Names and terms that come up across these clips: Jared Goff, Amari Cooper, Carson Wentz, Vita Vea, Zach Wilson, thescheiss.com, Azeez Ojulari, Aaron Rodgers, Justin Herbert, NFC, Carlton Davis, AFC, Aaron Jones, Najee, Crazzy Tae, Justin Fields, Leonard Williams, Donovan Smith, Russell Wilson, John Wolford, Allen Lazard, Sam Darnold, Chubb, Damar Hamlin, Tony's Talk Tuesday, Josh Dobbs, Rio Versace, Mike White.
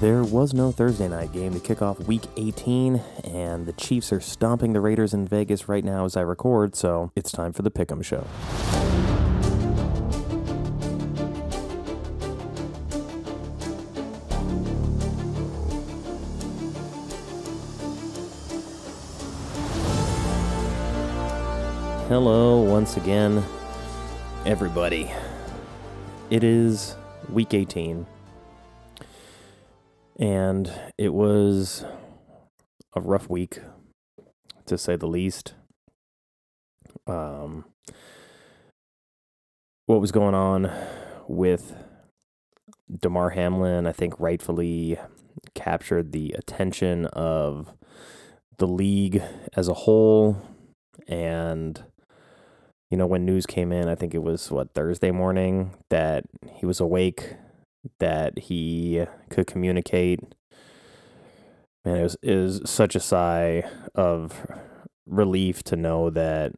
There was no Thursday night game to kick off Week 18, and the Chiefs are stomping the Raiders in Vegas right now as I record, so it's time for the Pick 'Em Show. Hello once again, everybody. It is Week 18. And it was a rough week, to say the least. What was going on with Damar Hamlin, I think, rightfully captured the attention of the league as a whole. And, you know, when news came in, I think it was, Thursday morning, that he was awake, that he could communicate. Man, it was such a sigh of relief to know that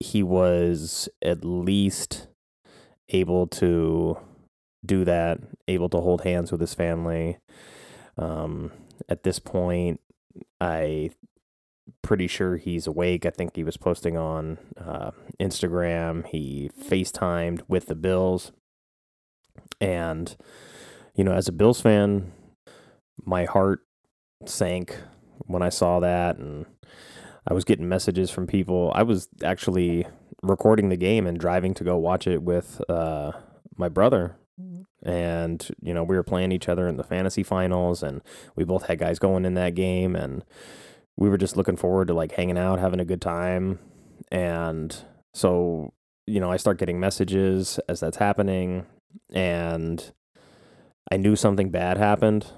he was at least able to do that, able to hold hands with his family. At this point, I'm pretty sure he's awake. I think he was posting on Instagram. He FaceTimed with the Bills. And, you know, as a Bills fan, my heart sank when I saw that, and I was getting messages from people. I was actually recording the game and driving to go watch it with my brother, and, you know, we were playing each other in the fantasy finals, and we both had guys going in that game, and we were just looking forward to, like, hanging out, having a good time. And so, you know, I start getting messages as that's happening. And I knew something bad happened,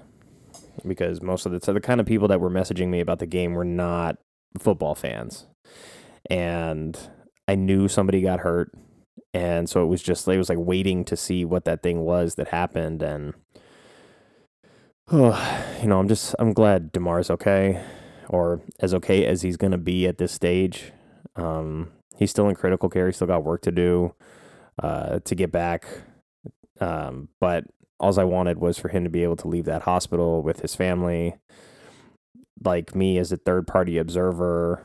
because most of the kind of people that were messaging me about the game were not football fans. And I knew somebody got hurt. And so it was like waiting to see what that thing was that happened. And, you know, I'm glad Damar's okay, or as okay as he's going to be at this stage. He's still in critical care. He's still got work to do to get back. But all I wanted was for him to be able to leave that hospital with his family. Like, me as a third-party observer,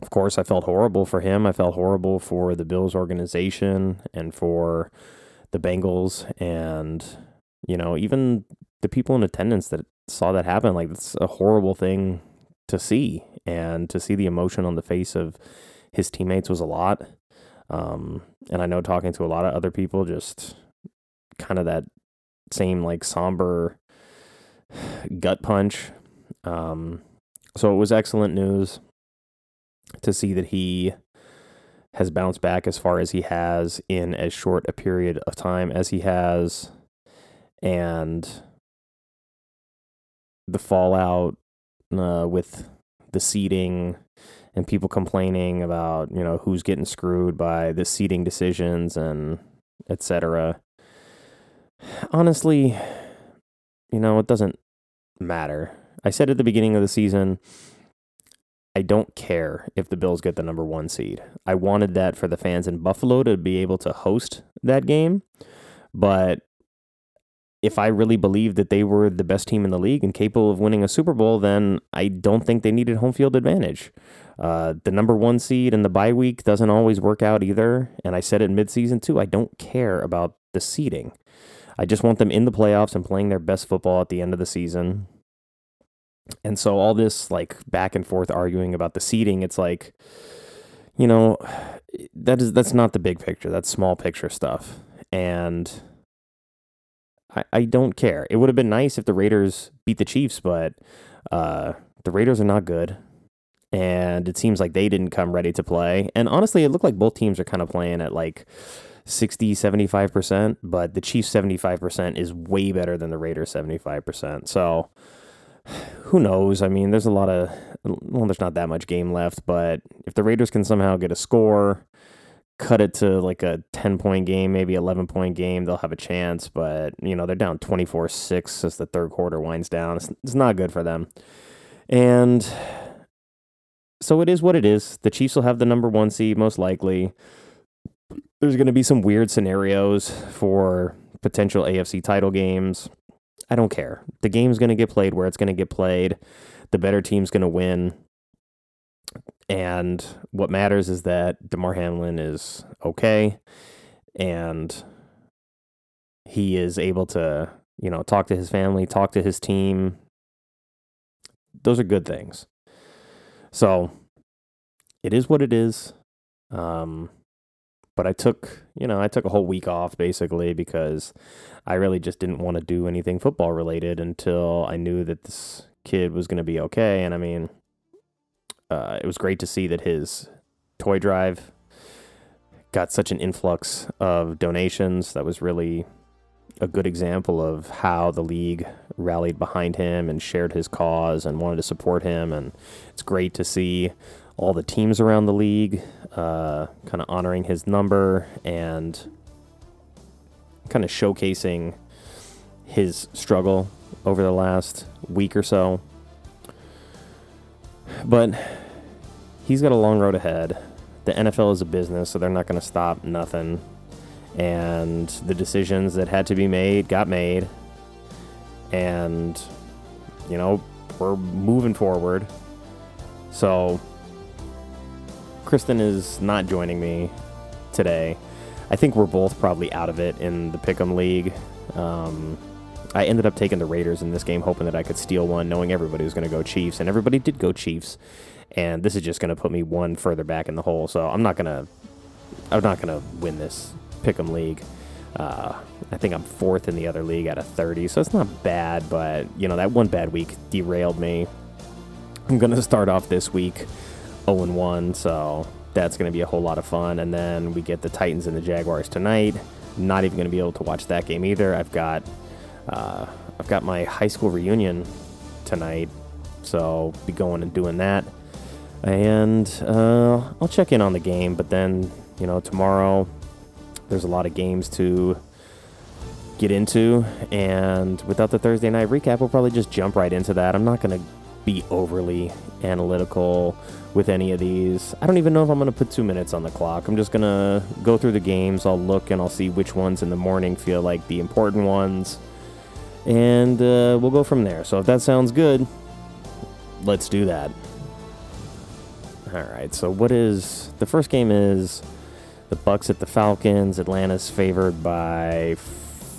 of course, I felt horrible for him. I felt horrible for the Bills organization and for the Bengals and, you know, even the people in attendance that saw that happen. Like, it's a horrible thing to see, and to see the emotion on the face of his teammates was a lot. And I know, talking to a lot of other people, just kind of that same, like, somber gut punch. So it was excellent news to see that he has bounced back as far as he has in as short a period of time as he has. And the fallout with the seeding, and people complaining about, you know, who's getting screwed by the seating decisions and et cetera. Honestly, you know, it doesn't matter. I said at the beginning of the season, I don't care if the Bills get the number one seed. I wanted that for the fans in Buffalo to be able to host that game. But if I really believed that they were the best team in the league and capable of winning a Super Bowl, then I don't think they needed home field advantage. The number one seed and the bye week doesn't always work out either. And I said it midseason too, I don't care about the seeding. I just want them in the playoffs and playing their best football at the end of the season. And so all this, like, back and forth arguing about the seeding, it's like, you know, that's not the big picture. That's small picture stuff. And I don't care. It would have been nice if the Raiders beat the Chiefs, but the Raiders are not good. And it seems like they didn't come ready to play. And honestly, it looked like both teams are kind of playing at, like, 60, 75%, but the Chiefs 75% is way better than the Raiders 75%. So who knows? I mean, there's a lot of, well, there's not that much game left, but if the Raiders can somehow get a score, cut it to like a 10-point game, maybe 11-point game, they'll have a chance. But, you know, they're down 24-6 as the third quarter winds down. It's not good for them. And so it is what it is. The Chiefs will have the number one seed, most likely. There's going to be some weird scenarios for potential AFC title games. I don't care. The game's going to get played where it's going to get played. The better team's going to win. And what matters is that Damar Hamlin is okay. And he is able to, you know, talk to his family, talk to his team. Those are good things. So it is what it is. But I took a whole week off basically because I really just didn't want to do anything football related until I knew that this kid was going to be okay. And I mean, it was great to see that his toy drive got such an influx of donations. That was really a good example of how the league rallied behind him and shared his cause and wanted to support him. And it's great to see all the teams around the league kind of honoring his number and kind of showcasing his struggle over the last week or so. But he's got a long road ahead. The NFL is a business, so they're not going to stop nothing. And the decisions that had to be made got made. And, you know, we're moving forward. So Kristen is not joining me today. I think we're both probably out of it in the Pick'em League. I ended up taking the Raiders in this game, hoping that I could steal one, knowing everybody was going to go Chiefs, and everybody did go Chiefs. And this is just going to put me one further back in the hole. So I'm not going to win this Pick'em League. I think I'm fourth in the other league out of 30, so it's not bad. But you know, that one bad week derailed me. I'm going to start off this week 0-1, so that's going to be a whole lot of fun. And then we get the Titans and the Jaguars tonight. Not even going to be able to watch that game either. I've got my high school reunion tonight, so I'll be going and doing that. And I'll check in on the game, but then, you know, tomorrow there's a lot of games to get into, and without the Thursday night recap, we'll probably just jump right into that. I'm not going to be overly analytical with any of these. I don't even know if I'm going to put 2 minutes on the clock. I'm just going to go through the games. I'll look and I'll see which ones in the morning feel like the important ones. And we'll go from there. So if that sounds good, let's do that. All right. So the first game is the Bucks at the Falcons. Atlanta's favored by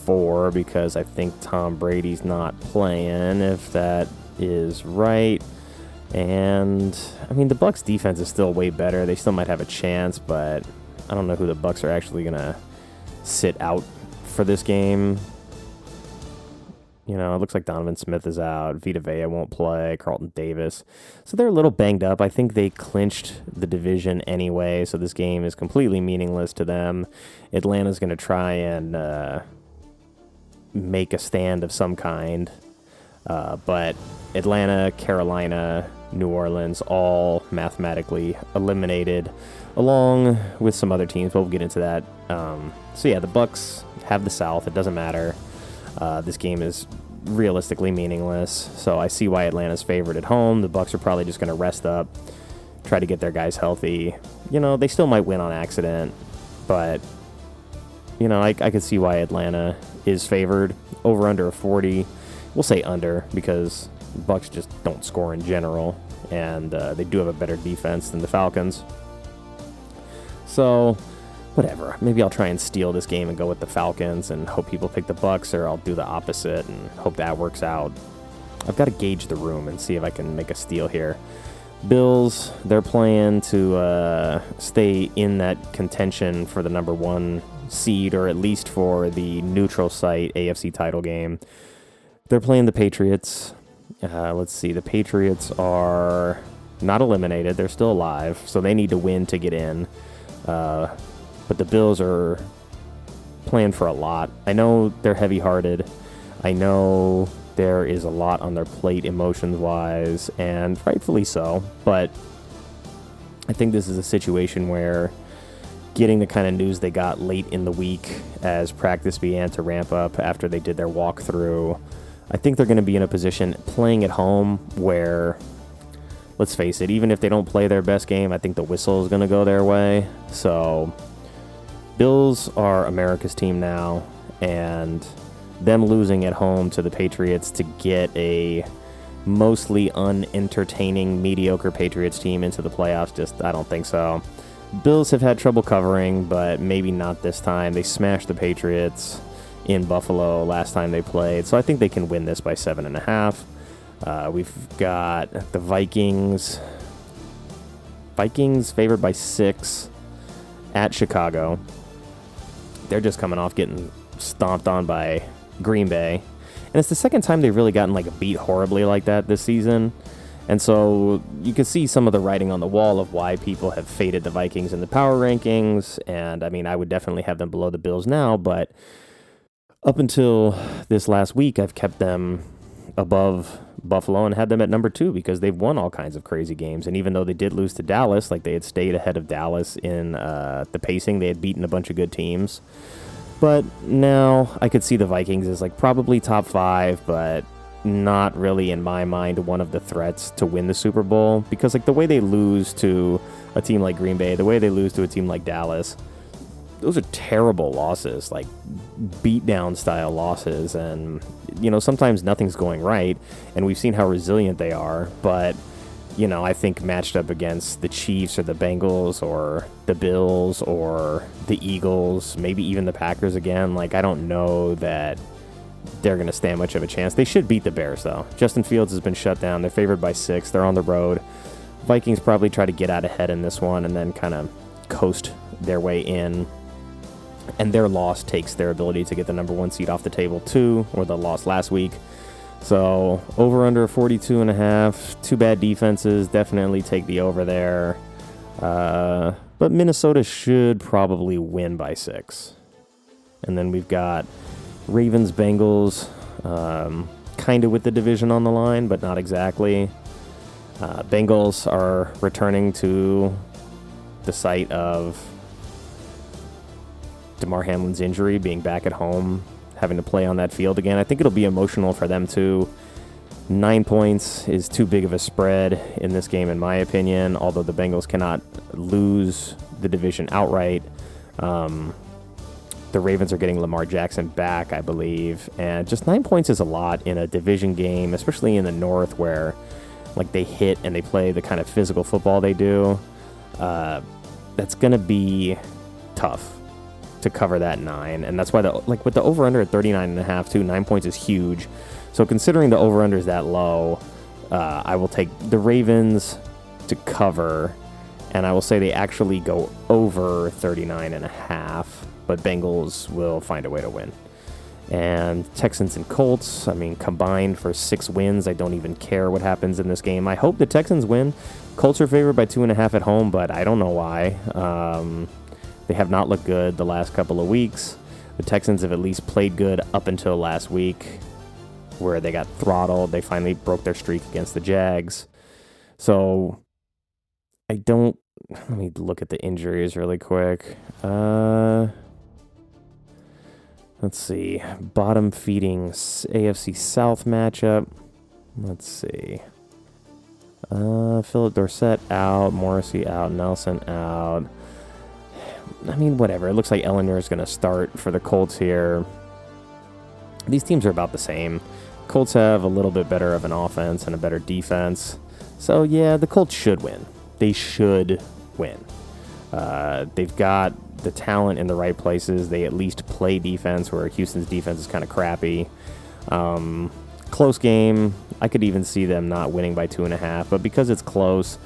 4 because I think Tom Brady's not playing, if that is right. And I mean, the Bucks defense is still way better. They still might have a chance, but I don't know who the Bucks are actually gonna sit out for this game. You know, it looks like Donovan Smith is out, Vita Vea won't play, Carlton Davis, so they're a little banged up. I think they clinched the division anyway, so this game is completely meaningless to them. Atlanta's gonna try and make a stand of some kind. But Atlanta, Carolina, New Orleans, all mathematically eliminated, along with some other teams. But we'll get into that. So yeah, the Bucks have the South. It doesn't matter. This game is realistically meaningless. So I see why Atlanta's favored at home. The Bucks are probably just going to rest up, try to get their guys healthy. You know, they still might win on accident, but you know, I could see why Atlanta is favored. Over under a 40. We'll say under, because the Bucks just don't score in general, and they do have a better defense than the Falcons. So, whatever. Maybe I'll try and steal this game and go with the Falcons and hope people pick the Bucks, or I'll do the opposite and hope that works out. I've got to gauge the room and see if I can make a steal here. Bills, they're playing to stay in that contention for the number one seed, or at least for the neutral site AFC title game. They're playing the Patriots. Let's see. The Patriots are not eliminated. They're still alive, so they need to win to get in. But the Bills are plan for a lot. I know they're heavy-hearted. I know there is a lot on their plate emotions-wise, and rightfully so, but I think this is a situation where getting the kind of news they got late in the week as practice began to ramp up after they did their walkthrough, I think they're going to be in a position playing at home where, let's face it, even if they don't play their best game, I think the whistle is going to go their way. So Bills are America's team now, and them losing at home to the Patriots to get a mostly unentertaining, mediocre Patriots team into the playoffs, just I don't think so. Bills have had trouble covering, but maybe not this time. They smashed the Patriots in Buffalo last time they played, so I think they can win this by 7.5. We've got the Vikings. Vikings favored by 6 at Chicago. They're just coming off getting stomped on by Green Bay, and it's the second time they've really gotten like beat horribly like that this season. And so you can see some of the writing on the wall of why people have faded the Vikings in the power rankings. And I mean, I would definitely have them below the Bills now, but up until this last week, I've kept them above Buffalo and had them at number 2 because they've won all kinds of crazy games. And even though they did lose to Dallas, like they had stayed ahead of Dallas in the pacing, they had beaten a bunch of good teams. But now I could see the Vikings as like probably top 5, but not really in my mind one of the threats to win the Super Bowl, because like the way they lose to a team like Green Bay, the way they lose to a team like Dallas, those are terrible losses, like beatdown style losses. And you know, sometimes nothing's going right, and we've seen how resilient they are. But you know, I think matched up against the Chiefs or the Bengals or the Bills or the Eagles, maybe even the Packers again, like I don't know that they're going to stand much of a chance. They should beat the Bears, though. Justin Fields has been shut down. They're favored by 6. They're on the road. Vikings probably try to get out ahead in this one and then kind of coast their way in. And their loss takes their ability to get the number 1 seed off the table, too, or the loss last week. So over under 42.5. Two bad defenses. Definitely take the over there. But Minnesota should probably win by 6. And then we've got Ravens, Bengals, kind of with the division on the line, but not exactly. Bengals are returning to the site of Damar Hamlin's injury, being back at home, having to play on that field again. I think it'll be emotional for them, too. 9 points is too big of a spread in this game, in my opinion, although the Bengals cannot lose the division outright. The Ravens are getting Lamar Jackson back, I believe, and just 9 points is a lot in a division game, especially in the North, where like they hit and they play the kind of physical football they do. That's gonna be tough to cover that 9, and that's why the like with the over under at 39.5 too, 9 points is huge. So considering the over under is that low, I will take the Ravens to cover, and I will say they actually go over 39.5. But Bengals will find a way to win. And Texans and Colts, I mean, combined for 6 wins. I don't even care what happens in this game. I hope the Texans win. Colts are favored by 2.5 at home, but I don't know why. They have not looked good the last couple of weeks. The Texans have at least played good up until last week, where they got throttled. They finally broke their streak against the Jags. So I don't... Let me look at the injuries really quick. Let's see. Bottom feeding AFC South matchup. Let's see. Philip Dorsett out. Morrissey out. Nelson out. I mean, whatever. It looks like Ellinger is going to start for the Colts here. These teams are about the same. Colts have a little bit better of an offense and a better defense. So, yeah, the Colts should win. They should win. They've got the talent in the right places. They at least play defense, where Houston's defense is kind of crappy. Close game. I could even see them not winning by 2.5, but because it's close,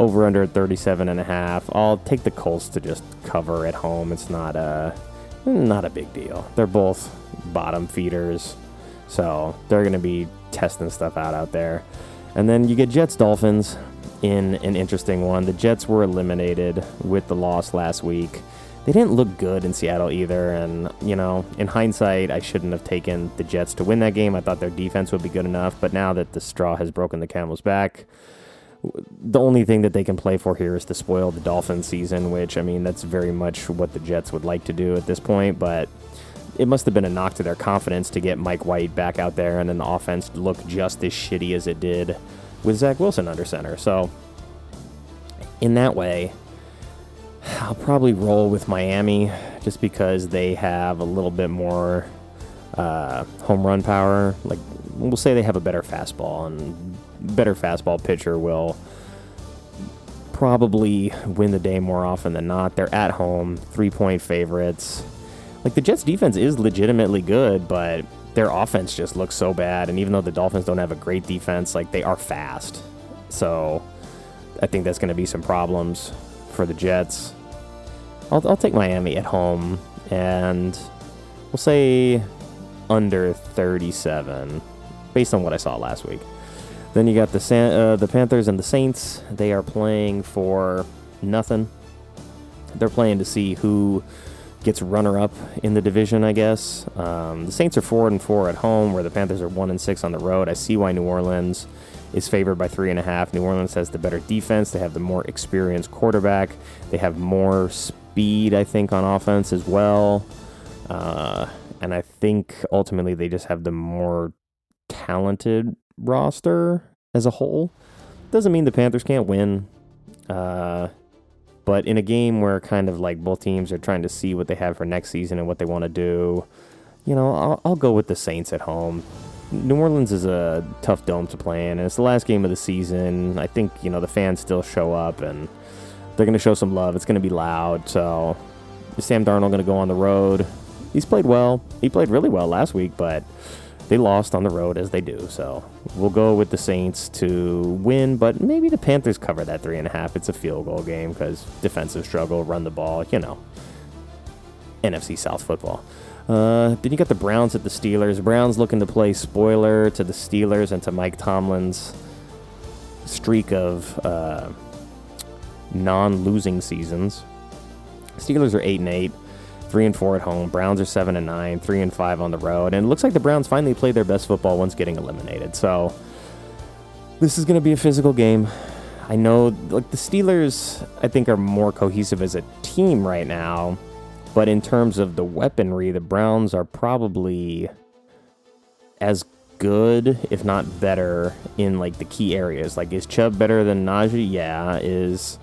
over under 37.5, I'll take the Colts to just cover at home. It's not a big deal. They're both bottom feeders, so they're going to be testing stuff out there. And then you get Jets Dolphins in an interesting one. The Jets were eliminated with the loss last week. They didn't look good in Seattle either, and, you know, in hindsight, I shouldn't have taken the Jets to win that game. I thought their defense would be good enough, but now that the straw has broken the camel's back, the only thing that they can play for here is to spoil the Dolphins season, which, I mean, that's very much what the Jets would like to do at this point, but it must have been a knock to their confidence to get Mike White back out there and then the offense look just as shitty as it did with Zach Wilson under center. So, in that way, I'll probably roll with Miami just because they have a little bit more home run power. Like, we'll say they have a better fastball, and better fastball pitcher will probably win the day more often than not. They're at home, 3-point favorites. Like, the Jets' defense is legitimately good, but their offense just looks so bad. And even though the Dolphins don't have a great defense, like, they are fast. So I think that's going to be some problems for the Jets. I'll take Miami at home, and we'll say under 37, based on what I saw last week. Then you got the Panthers and the Saints. They are playing for nothing. They're playing to see who gets runner-up in the division, I guess. The Saints are 4-4 at home, where the Panthers are 1-6 on the road. I see why New Orleans is favored by 3.5. New Orleans has the better defense. They have the more experienced quarterback. They have more speed, I think, on offense as well. And I think, ultimately, they just have the more talented roster as a whole. Doesn't mean the Panthers can't win, but in a game where kind of like both teams are trying to see what they have for next season and what they want to do, you know, I'll go with the Saints at home. New Orleans is a tough dome to play in, and it's the last game of the season. I think, you know, the fans still show up, and they're going to show some love. It's going to be loud, so is Sam Darnold going to go on the road? He's played well. He played really well last week, but they lost on the road, as they do, so we'll go with the Saints to win, but maybe the Panthers cover that 3.5. It's a field goal game because defensive struggle, run the ball, you know, NFC South football. Then you got the Browns at the Steelers. Browns looking to play spoiler to the Steelers and to Mike Tomlin's streak of non-losing seasons. Steelers are 8-8. 3-4 at home. Browns are 7-9, 3-5 on the road. And it looks like the Browns finally played their best football once getting eliminated. So this is going to be a physical game. I know, like, the Steelers, I think, are more cohesive as a team right now. But in terms of the weaponry, the Browns are probably as good, if not better, in, like, the key areas. Like, is Chubb better than Najee? Yeah. Is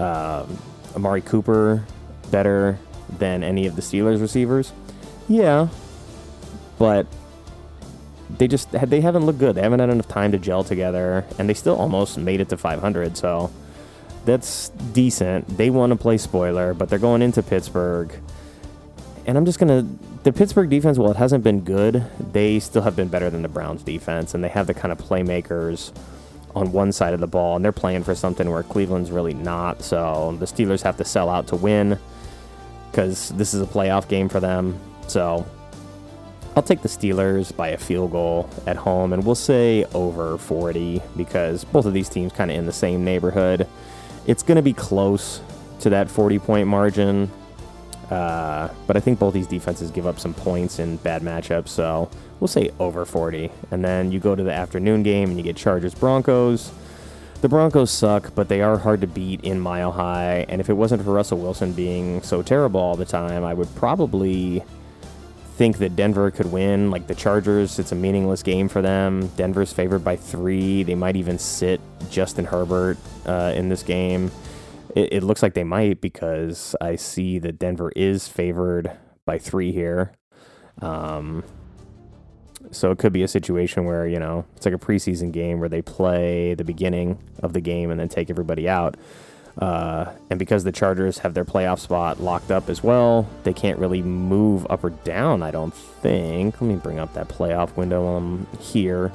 Amari Cooper better than any of the Steelers receivers? Yeah, but they haven't looked good. They haven't had enough time to gel together, and they still almost made it to 500, so that's decent. They want to play spoiler, but they're going into Pittsburgh, and the Pittsburgh defense, while it hasn't been good, they still have been better than the Browns defense, and they have the kind of playmakers on one side of the ball, and they're playing for something where Cleveland's really not, so the Steelers have to sell out to win, because this is a playoff game for them. So I'll take the Steelers by a field goal at home, and we'll say over 40 because both of these teams kind of in the same neighborhood. It's going to be close to that 40-point margin, but I think both these defenses give up some points in bad matchups, so we'll say over 40. And then you go to the afternoon game, and you get Chargers-Broncos. The Broncos suck, but they are hard to beat in Mile High, and if it wasn't for Russell Wilson being so terrible all the time, I would probably think that Denver could win. Like, the Chargers, it's a meaningless game for them. Denver's favored by 3. They might even sit Justin Herbert in this game. It looks like they might, because I see that Denver is favored by 3 here. So it could be a situation where, you know, it's like a preseason game where they play the beginning of the game and then take everybody out. And because the Chargers have their playoff spot locked up as well, they can't really move up or down, I don't think. Let me bring up that playoff window while I'm here.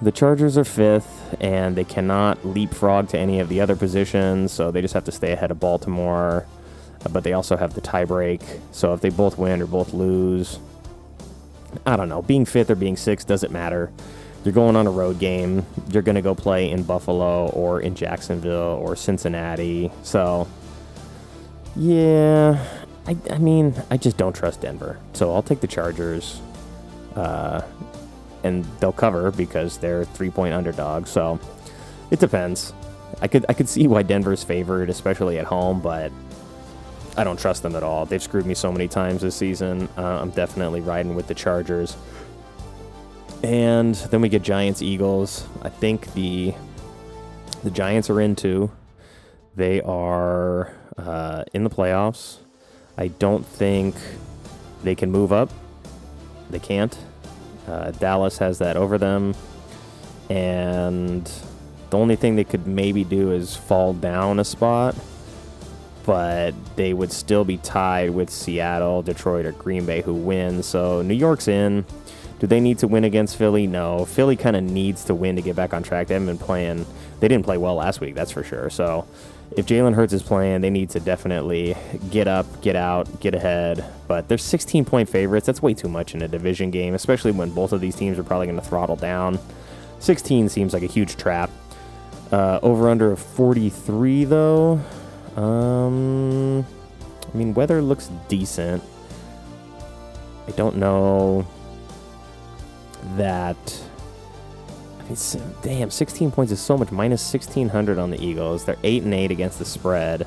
The Chargers are 5th, and they cannot leapfrog to any of the other positions, so they just have to stay ahead of Baltimore. But they also have the tiebreak, so if they both win or both lose, I don't know, being 5th or being 6th doesn't matter. You're going on a road game. You're going to go play in Buffalo or in Jacksonville or Cincinnati. So, yeah, I mean, I just don't trust Denver. So I'll take the Chargers. And they'll cover because they're 3-point underdogs. So it depends. I could see why Denver's favored, especially at home, but I don't trust them at all. They've screwed me so many times this season. I'm definitely riding with the Chargers. And then we get Giants, Eagles. I think the Giants are in too. They are in the playoffs. I don't think they can move up. They can't. Dallas has that over them. And the only thing they could maybe do is fall down a spot, but they would still be tied with Seattle, Detroit, or Green Bay who win. So New York's in. Do they need to win against Philly? No. Philly kind of needs to win to get back on track. They haven't been playing. They didn't play well last week, that's for sure. So if Jalen Hurts is playing, they need to definitely get up, get out, get ahead. But they're 16-point favorites. That's way too much in a division game, especially when both of these teams are probably going to throttle down. 16 seems like a huge trap. Over-under of 43, though. I mean, weather looks decent. I don't know that. I mean, damn, 16 points is so much. Minus 1,600 on the Eagles. They're 8-8 against the spread.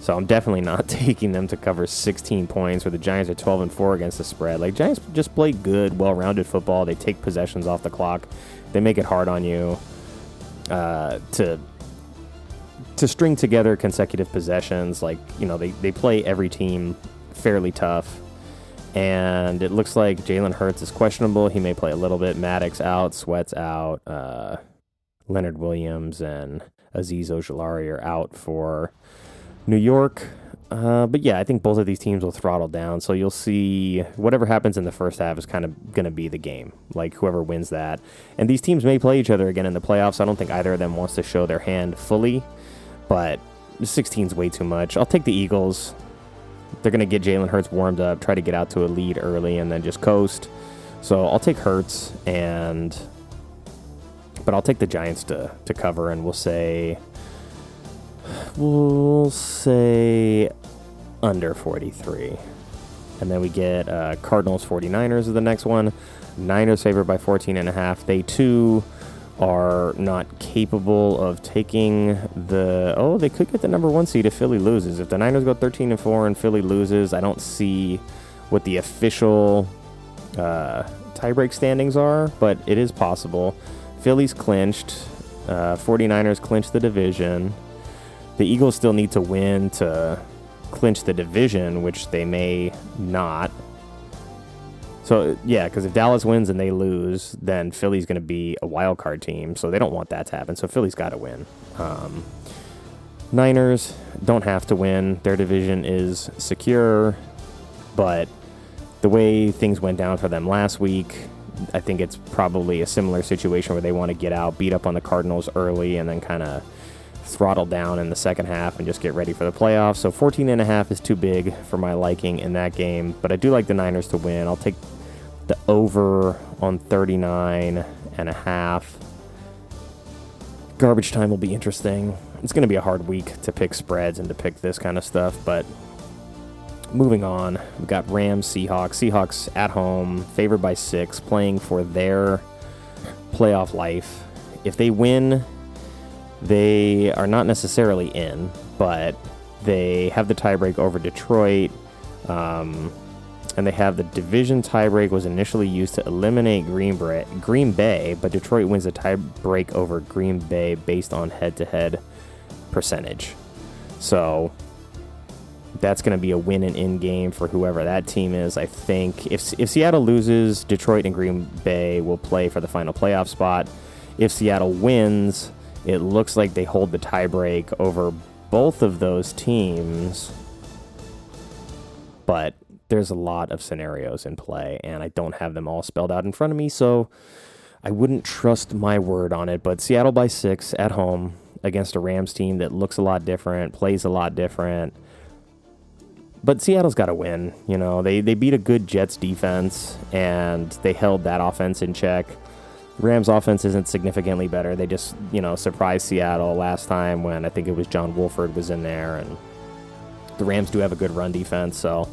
So I'm definitely not taking them to cover 16 points, where the Giants are 12-4 against the spread. Like, Giants just play good, well-rounded football. They take possessions off the clock. They make it hard on you to string together consecutive possessions. Like, you know, they play every team fairly tough. And it looks like Jalen Hurts is questionable. He may play a little bit. Maddox out, Sweat's out. Leonard Williams and Azeez Ojulari are out for New York. But yeah, I think both of these teams will throttle down. So you'll see whatever happens in the first half is kind of going to be the game. Like, whoever wins that. And these teams may play each other again in the playoffs. I don't think either of them wants to show their hand fully. But 16's way too much. I'll take the Eagles. They're going to get Jalen Hurts warmed up, try to get out to a lead early, and then just coast. So I'll take Hurts, but I'll take the Giants to cover, and we'll say under 43. And then we get Cardinals 49ers is the next one. Niners favored by 14.5. They, too, are not capable of taking they could get the number one seed if Philly loses. If the Niners go 13-4 and Philly loses, I don't see what the official tiebreak standings are, but it is possible. Philly's clinched. 49ers clinched the division. The Eagles still need to win to clinch the division, which they may not. So, yeah, because if Dallas wins and they lose, then Philly's going to be a wild card team, so they don't want that to happen. So Philly's got to win. Niners don't have to win. Their division is secure, but the way things went down for them last week, I think it's probably a similar situation where they want to get out, beat up on the Cardinals early, and then kind of throttle down in the second half and just get ready for the playoffs. So 14.5 is too big for my liking in that game, but I do like the Niners to win. I'll take the over on 39.5. Garbage time will be interesting. It's going to be a hard week to pick spreads and to pick this kind of stuff, but moving on, we've got Rams, Seahawks. Seahawks at home, favored by 6, playing for their playoff life. If they win, they are not necessarily in, but they have the tiebreak over Detroit. And they have the division tiebreak was initially used to eliminate Green Bay, but Detroit wins the tiebreak over Green Bay based on head-to-head percentage. So that's going to be a win and in game for whoever that team is, I think. If Seattle loses, Detroit and Green Bay will play for the final playoff spot. If Seattle wins, it looks like they hold the tiebreak over both of those teams, but there's a lot of scenarios in play, and I don't have them all spelled out in front of me, so I wouldn't trust my word on it. But Seattle by 6 at home against a Rams team that looks a lot different, plays a lot different. But Seattle's got to win. You know, they beat a good Jets defense, and they held that offense in check. Rams offense isn't significantly better. They just, surprised Seattle last time when I think it was John Wolford was in there, and the Rams do have a good run defense, so.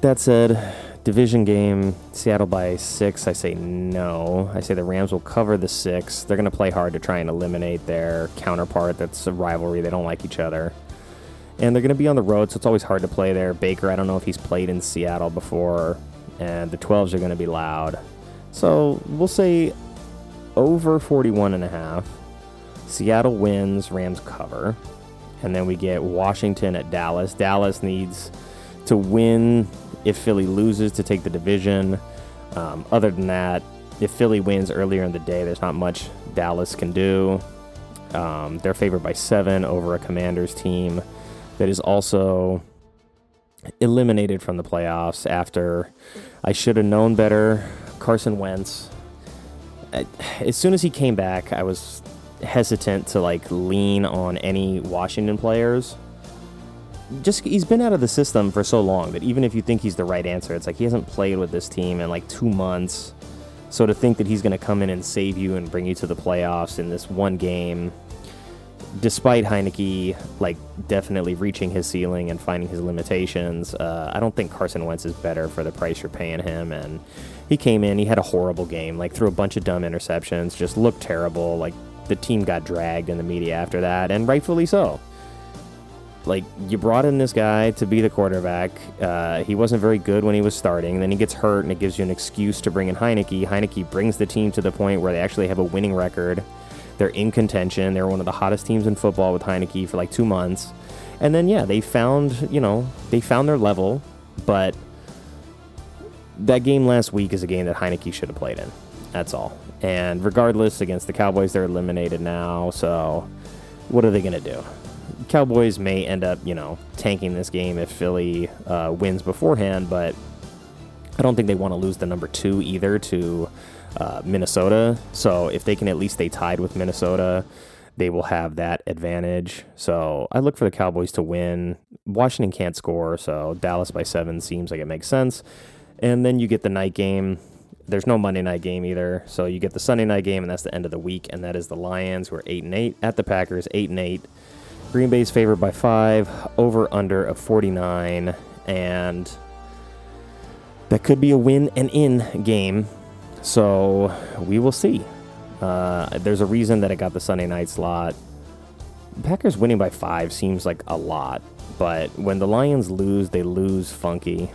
That said, division game, Seattle by 6, I say no. I say the Rams will cover the 6. They're going to play hard to try and eliminate their counterpart. That's a rivalry. They don't like each other. And they're going to be on the road, so it's always hard to play there. Baker, I don't know if he's played in Seattle before. And the 12s are going to be loud. So we'll say over 41.5. Seattle wins, Rams cover. And then we get Washington at Dallas. Dallas needs to win if Philly loses to take the division. Other than that, if Philly wins earlier in the day, there's not much Dallas can do. They're favored by 7 over a Commanders team that is also eliminated from the playoffs after I should have known better. Carson Wentz, as soon as he came back, I was hesitant to lean on any Washington players. Just he's been out of the system for so long that even if you think he's the right answer, it's he hasn't played with this team in 2 months. So to think that he's going to come in and save you and bring you to the playoffs in this one game, despite Heineke definitely reaching his ceiling and finding his limitations, I don't think Carson Wentz is better for the price you're paying him. And he came in, he had a horrible game, threw a bunch of dumb interceptions, just looked terrible. The team got dragged in the media after that, and rightfully so. You brought in this guy to be the quarterback. He wasn't very good when he was starting. Then he gets hurt, and it gives you an excuse to bring in Heineke. Heineke brings the team to the point where they actually have a winning record. They're in contention. They're one of the hottest teams in football with Heineke for 2 months. And then, yeah, they found their level. But that game last week is a game that Heineke should have played in. That's all. And regardless, against the Cowboys, they're eliminated now. So what are they going to do? Cowboys may end up, tanking this game if Philly wins beforehand, but I don't think they want to lose the number 2 either to Minnesota. So if they can at least stay tied with Minnesota, they will have that advantage. So I look for the Cowboys to win. Washington can't score, so Dallas by 7 seems like it makes sense. And then you get the night game. There's no Monday night game either, so you get the Sunday night game, and that's the end of the week, and that is the Lions, who are 8-8, at the Packers, 8-8. Green Bay's favored by 5, over under of 49, and that could be a win and in game, so we will see. There's a reason that I got the Sunday night slot. Packers winning by 5 seems like a lot, but when the Lions lose, they lose funky,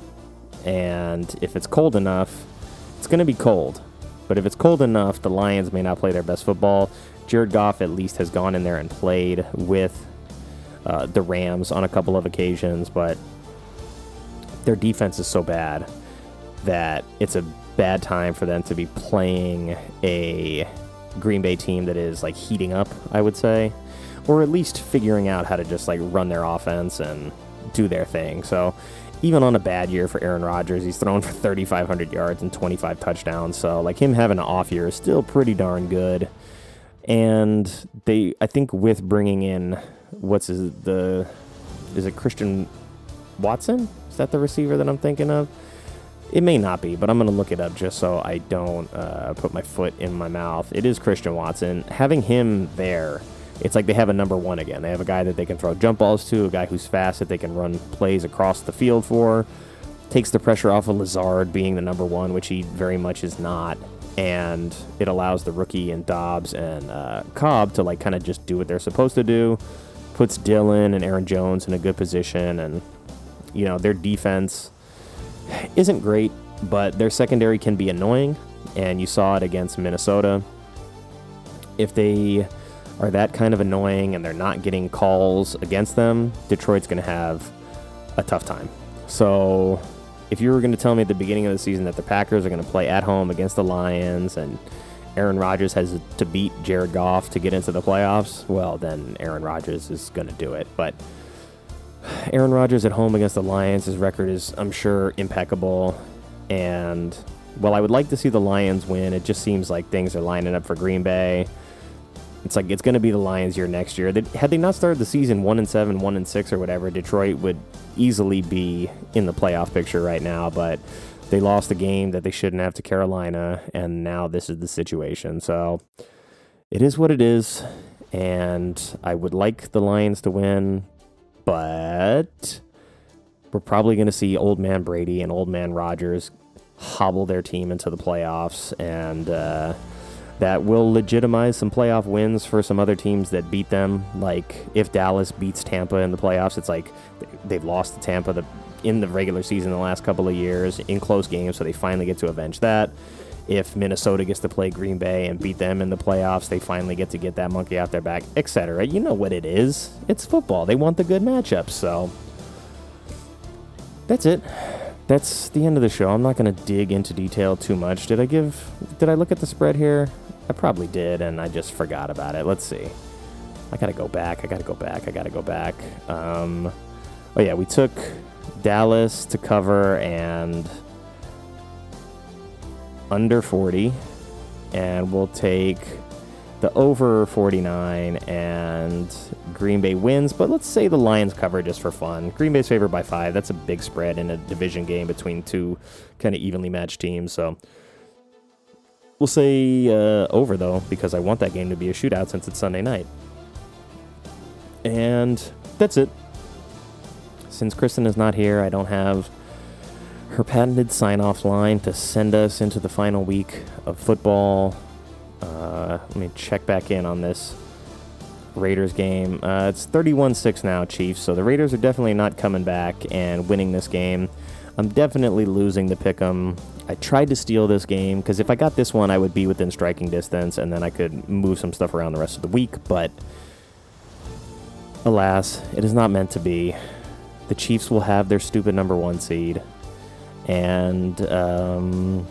and if it's cold enough, it's going to be cold, but if it's cold enough, the Lions may not play their best football. Jared Goff at least has gone in there and played with the Rams on a couple of occasions, but their defense is so bad that it's a bad time for them to be playing a Green Bay team that is heating up, I would say, or at least figuring out how to just run their offense and do their thing. So even on a bad year for Aaron Rodgers, he's thrown for 3,500 yards and 25 touchdowns. So him having an off year is still pretty darn good. And I think with bringing in, is it Christian Watson? Is that the receiver that I'm thinking of? It may not be, but I'm going to look it up just so I don't put my foot in my mouth. It is Christian Watson. Having him there, it's they have a number 1 again. They have a guy that they can throw jump balls to, a guy who's fast that they can run plays across the field for. Takes the pressure off of Lazard being the number 1, which he very much is not. And it allows the rookie and Dobbs and Cobb to kind of just do what they're supposed to do. Puts Dylan and Aaron Jones in a good position. And, their defense isn't great, but their secondary can be annoying. And you saw it against Minnesota. If they are that kind of annoying and they're not getting calls against them, Detroit's going to have a tough time. So if you were going to tell me at the beginning of the season that the Packers are going to play at home against the Lions and Aaron Rodgers has to beat Jared Goff to get into the playoffs, well, then Aaron Rodgers is going to do it. But Aaron Rodgers at home against the Lions, his record is, I'm sure, impeccable. And while I would like to see the Lions win, it just seems like things are lining up for Green Bay. It's going to be the Lions year next year. Had they not started the season 1-7, 1-6 or whatever, Detroit would easily be in the playoff picture right now. But they lost a game that they shouldn't have to Carolina, and now this is the situation. So it is what it is, and I would like the Lions to win, but we're probably going to see old man Brady and old man Rodgers hobble their team into the playoffs, and that will legitimize some playoff wins for some other teams that beat them. Like, if Dallas beats Tampa in the playoffs, it's like they've lost to Tampa in the regular season the last couple of years in close games, so they finally get to avenge that. If Minnesota gets to play Green Bay and beat them in the playoffs, they finally get that monkey off their back, etc. You know what it is. It's football. They want the good matchups, so that's it. That's the end of the show. I'm not going to dig into detail too much. Did I look at the spread here? I probably did, and I just forgot about it. Let's see. I got to go back. Oh, yeah, we took Dallas to cover and under 40, and we'll take the over 49, and Green Bay wins, but let's say the Lions cover just for fun. Green Bay's favored by 5. That's a big spread in a division game between two kind of evenly matched teams, so we'll say over, though, because I want that game to be a shootout since it's Sunday night. And that's it. Since Kristen is not here, I don't have her patented sign-off line to send us into the final week of football. Let me check back in on this Raiders game. It's 31-6 now, Chiefs, so the Raiders are definitely not coming back and winning this game. I'm definitely losing the pick'em. I tried to steal this game, because if I got this one, I would be within striking distance, and then I could move some stuff around the rest of the week, but alas, it is not meant to be. The Chiefs will have their stupid number 1 seed, and the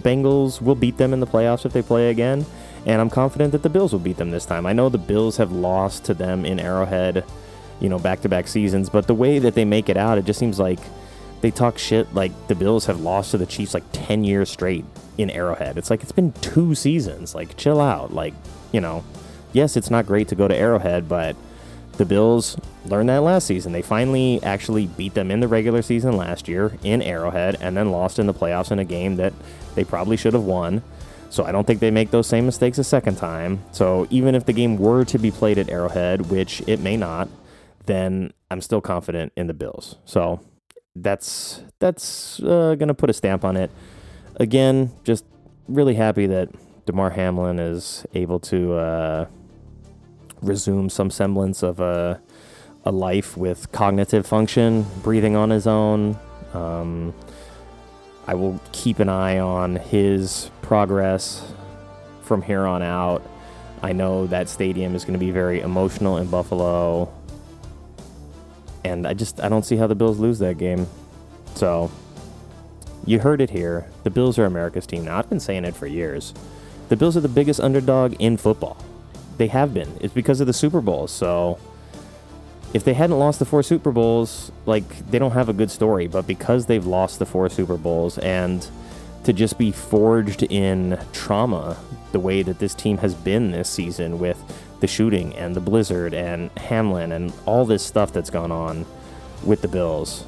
Bengals will beat them in the playoffs if they play again, and I'm confident that the Bills will beat them this time. I know the Bills have lost to them in Arrowhead, you know, back-to-back seasons, but the way that they make it out, it just seems like they talk shit like the Bills have lost to the Chiefs like 10 years straight in Arrowhead. It's like, it's been 2 seasons. Like, chill out. Like, you know, yes, it's not great to go to Arrowhead, but the Bills learned that last season. They finally actually beat them in the regular season last year in Arrowhead, and then lost in the playoffs in a game that they probably should have won. So I don't think they make those same mistakes a second time. So even if the game were to be played at Arrowhead, which it may not, then I'm still confident in the Bills. So that's going to put a stamp on it. Again, just really happy that Damar Hamlin is able to resume some semblance of a life with cognitive function, breathing on his own. I will keep an eye on his progress from here on out. I know that stadium is going to be very emotional in Buffalo, and I don't see how the Bills lose that game. So you heard it here. The Bills are America's team now. I've been saying it for years. The Bills are the biggest underdog in football. They have been. It's because of the Super Bowl. So if they hadn't lost the 4 Super Bowls, like, they don't have a good story. But because they've lost the 4 Super Bowls, and to just be forged in trauma the way that this team has been this season with the shooting and the blizzard and Hamlin and all this stuff that's gone on with the Bills,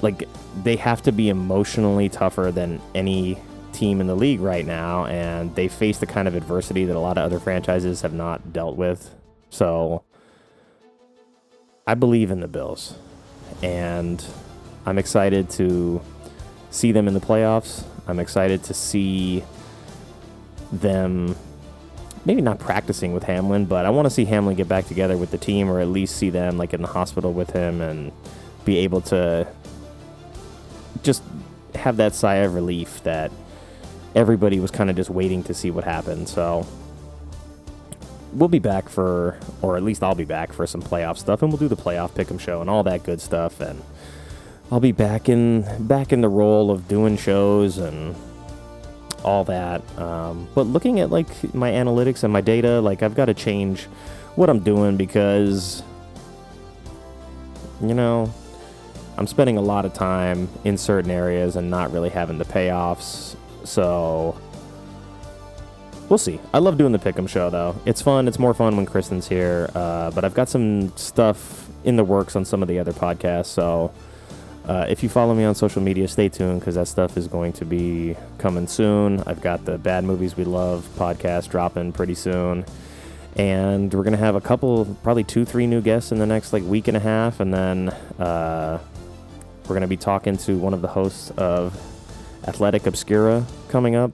like, they have to be emotionally tougher than any team in the league right now, and they face the kind of adversity that a lot of other franchises have not dealt with. So I believe in the Bills, and I'm excited to see them in the playoffs. I'm excited to see them maybe not practicing with Hamlin, but I want to see Hamlin get back together with the team, or at least see them like in the hospital with him and be able to just have that sigh of relief that everybody was kind of just waiting to see what happened. So we'll be back for, or at least I'll be back for some playoff stuff, and we'll do the playoff Pick 'Em Show and all that good stuff, and I'll be back in the role of doing shows and all that. But looking at like my analytics and my data, like, I've got to change what I'm doing, because, you know, I'm spending a lot of time in certain areas and not really having the payoffs. So we'll see. I love doing the Pick'em Show, though. It's fun. It's more fun when Kristen's here. But I've got some stuff in the works on some of the other podcasts. So if you follow me on social media, stay tuned, because that stuff is going to be coming soon. I've got the Bad Movies We Love podcast dropping pretty soon. And we're going to have a couple, probably 2-3 new guests in the next like week and a half. And then we're going to be talking to one of the hosts of Athletic Obscura coming up.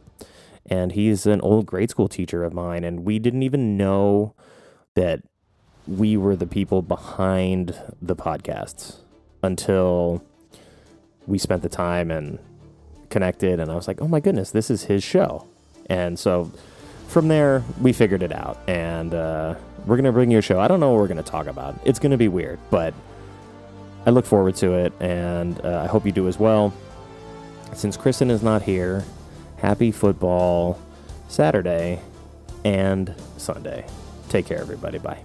And he's an old grade school teacher of mine. And we didn't even know that we were the people behind the podcasts until we spent the time and connected. And I was like, oh my goodness, this is his show. And so from there, we figured it out, and we're going to bring you a show. I don't know what we're going to talk about. It's going to be weird, but I look forward to it, and I hope you do as well. Since Kristen is not here, happy football Saturday and Sunday. Take care, everybody. Bye.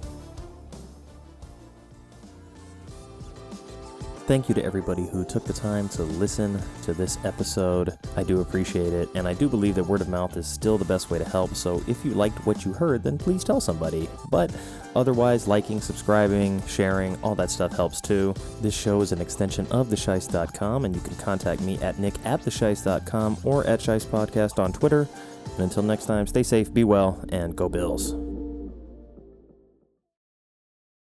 Thank you to everybody who took the time to listen to this episode. I do appreciate it, and I do believe that word of mouth is still the best way to help, so if you liked what you heard, then please tell somebody. But otherwise, liking, subscribing, sharing, all that stuff helps too. This show is an extension of thescheiss.com, and you can contact me at nick@thescheiss.com or at Scheist Podcast on Twitter. And until next time, stay safe, be well, and go Bills.